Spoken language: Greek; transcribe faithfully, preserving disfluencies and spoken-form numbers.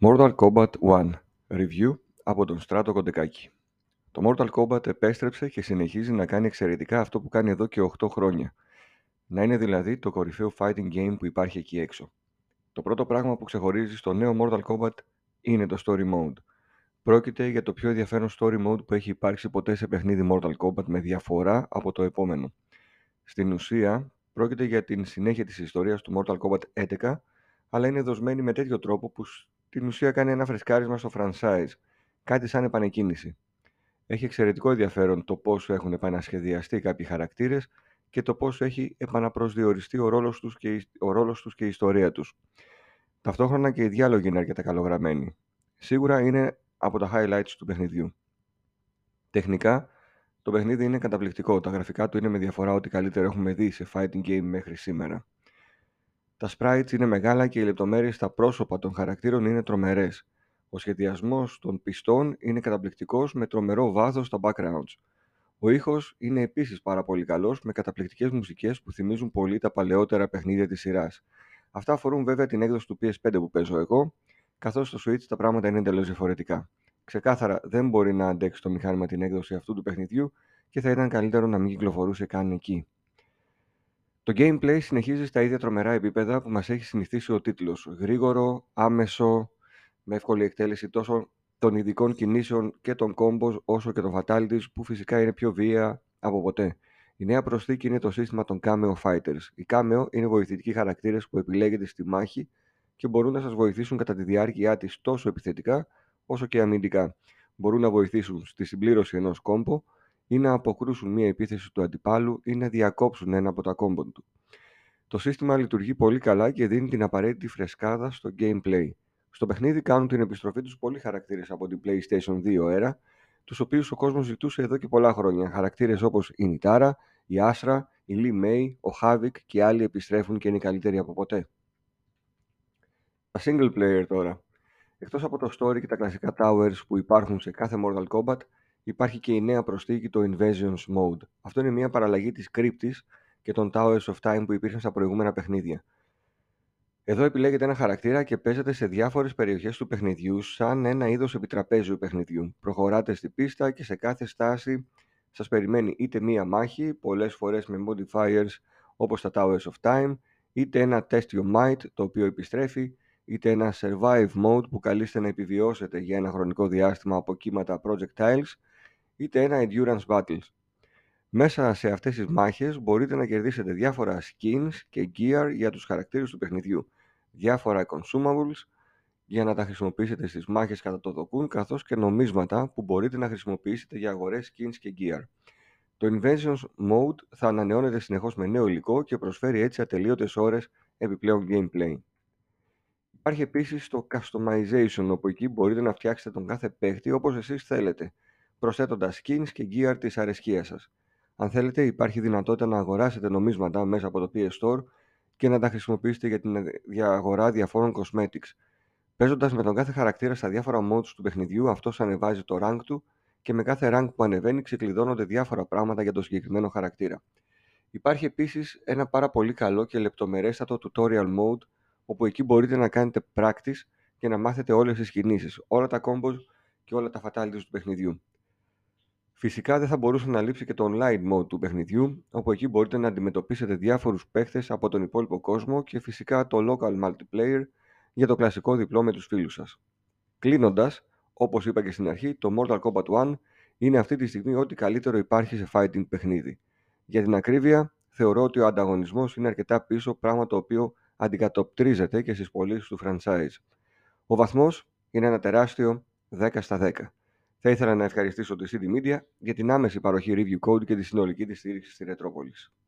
Mortal Kombat ένα Review από τον Στράτο Κοντεκάκη. Το Mortal Kombat επέστρεψε και συνεχίζει να κάνει εξαιρετικά αυτό που κάνει εδώ και οκτώ χρόνια. Να είναι δηλαδή το κορυφαίο fighting game που υπάρχει εκεί έξω. Το πρώτο πράγμα που ξεχωρίζει στο νέο Mortal Kombat είναι το Story Mode. Πρόκειται για το πιο ενδιαφέρον Story Mode που έχει υπάρξει ποτέ σε παιχνίδι Mortal Kombat με διαφορά από το επόμενο. Στην ουσία, πρόκειται για την συνέχεια της ιστορίας του Mortal Kombat έντεκα, αλλά είναι δοσμένη με τέτοιο τρόπο που την ουσία κάνει ένα φρεσκάρισμα στο franchise, κάτι σαν επανεκκίνηση. Έχει εξαιρετικό ενδιαφέρον το πόσο έχουν επανασχεδιαστεί κάποιοι χαρακτήρες και το πόσο έχει επαναπροσδιοριστεί ο ρόλος τους και, ο ρόλος τους και η ιστορία τους. Ταυτόχρονα και οι διάλογοι είναι αρκετά καλογραμμένοι. Σίγουρα είναι από τα highlights του παιχνιδιού. Τεχνικά, το παιχνίδι είναι καταπληκτικό. Τα γραφικά του είναι με διαφορά ό,τι καλύτερο έχουμε δει σε fighting game μέχρι σήμερα. Τα sprites είναι μεγάλα και οι λεπτομέρειες στα πρόσωπα των χαρακτήρων είναι τρομερές. Ο σχεδιασμός των πιστών είναι καταπληκτικός με τρομερό βάθος στα backgrounds. Ο ήχος είναι επίσης πάρα πολύ καλός με καταπληκτικές μουσικές που θυμίζουν πολύ τα παλαιότερα παιχνίδια της σειράς. Αυτά αφορούν βέβαια την έκδοση του πι ες πέντε που παίζω εγώ, καθώς στο Switch τα πράγματα είναι εντελώς διαφορετικά. Ξεκάθαρα δεν μπορεί να αντέξει το μηχάνημα την έκδοση αυτού του παιχνιδιού και θα ήταν καλύτερο να μην κυκλοφορούσε καν εκεί. Το gameplay συνεχίζει στα ίδια τρομερά επίπεδα που μας έχει συνηθίσει ο τίτλος. Γρήγορο, άμεσο, με εύκολη εκτέλεση τόσο των ειδικών κινήσεων και των combos όσο και των fatalities που φυσικά είναι πιο βία από ποτέ. Η νέα προσθήκη είναι το σύστημα των cameo fighters. Οι cameo είναι βοηθητικοί χαρακτήρες που επιλέγετε στη μάχη και μπορούν να σας βοηθήσουν κατά τη διάρκεια της τόσο επιθετικά όσο και αμυντικά. Μπορούν να βοηθήσουν στη συμπλήρωση ενός κόμπο ή να αποκρούσουν μία επίθεση του αντιπάλου ή να διακόψουν ένα από τα κόμπον του. Το σύστημα λειτουργεί πολύ καλά και δίνει την απαραίτητη φρεσκάδα στο gameplay. Στο παιχνίδι κάνουν την επιστροφή τους πολλοί χαρακτήρες από την PlayStation δύο έρα, τους οποίους ο κόσμος ζητούσε εδώ και πολλά χρόνια. Χαρακτήρες όπως η Nitara, η Ashra, η Lee May, ο Havoc και άλλοι επιστρέφουν και είναι καλύτεροι από ποτέ. Τα single player τώρα. Εκτός από το story και τα κλασικά towers που υπάρχουν σε κάθε Mortal Kombat, υπάρχει και η νέα προσθήκη, το Invasions Mode. Αυτό είναι μια παραλλαγή της κρύπτης και των Towers of Time που υπήρχαν στα προηγούμενα παιχνίδια. Εδώ επιλέγετε ένα χαρακτήρα και παίζετε σε διάφορες περιοχές του παιχνιδιού σαν ένα είδος επιτραπέζιου παιχνιδιού. Προχωράτε στη πίστα και σε κάθε στάση σας περιμένει είτε μία μάχη, πολλές φορές με modifiers όπως τα Towers of Time, είτε ένα Test Your Might το οποίο επιστρέφει, είτε ένα Survive Mode που καλείστε να επιβιώσετε για ένα χρονικό διάστημα από κύματα projectiles, είτε ένα Endurance Battles. Μέσα σε αυτές τις μάχες μπορείτε να κερδίσετε διάφορα skins και gear για τους χαρακτήρες του παιχνιδιού, διάφορα consumables για να τα χρησιμοποιήσετε στις μάχες κατά το δοκούν, καθώς και νομίσματα που μπορείτε να χρησιμοποιήσετε για αγορές skins και gear. Το Inventions Mode θα ανανεώνεται συνεχώς με νέο υλικό και προσφέρει έτσι ατελείωτες ώρες επιπλέον gameplay. Υπάρχει επίσης το Customization, όπου εκεί μπορείτε να φτιάξετε τον κάθε παίχτη όπως εσείς θέλετε, προσθέτοντας skins και gear της αρεσκίας σας. Αν θέλετε, υπάρχει δυνατότητα να αγοράσετε νομίσματα μέσα από το πι ες Store και να τα χρησιμοποιήσετε για την αγορά διαφόρων cosmetics. Παίζοντας με τον κάθε χαρακτήρα στα διάφορα modes του παιχνιδιού, αυτός ανεβάζει το rank του και με κάθε rank που ανεβαίνει ξεκλειδώνονται διάφορα πράγματα για τον συγκεκριμένο χαρακτήρα. Υπάρχει επίσης ένα πάρα πολύ καλό και λεπτομερέστατο tutorial mode, όπου εκεί μπορείτε να κάνετε practice και να μάθετε όλες τις κινήσεις, όλα τα combos και όλα τα fatalities του παιχνιδιού. Φυσικά δεν θα μπορούσε να λείψει και το online mode του παιχνιδιού, όπου εκεί μπορείτε να αντιμετωπίσετε διάφορους παίχτες από τον υπόλοιπο κόσμο και φυσικά το local multiplayer για το κλασικό διπλό με τους φίλους σας. Κλείνοντας, όπως είπα και στην αρχή, το Mortal Kombat ένα είναι αυτή τη στιγμή ό,τι καλύτερο υπάρχει σε fighting παιχνίδι. Για την ακρίβεια, θεωρώ ότι ο ανταγωνισμός είναι αρκετά πίσω, πράγμα το οποίο αντικατοπτρίζεται και στις πωλήσεις του franchise. Ο βαθμός είναι ένα τεράστιο δέκα στα δέκα. Θα ήθελα να ευχαριστήσω τη σι ντι Media για την άμεση παροχή review code και τη συνολική της στήριξη στη Retropolis.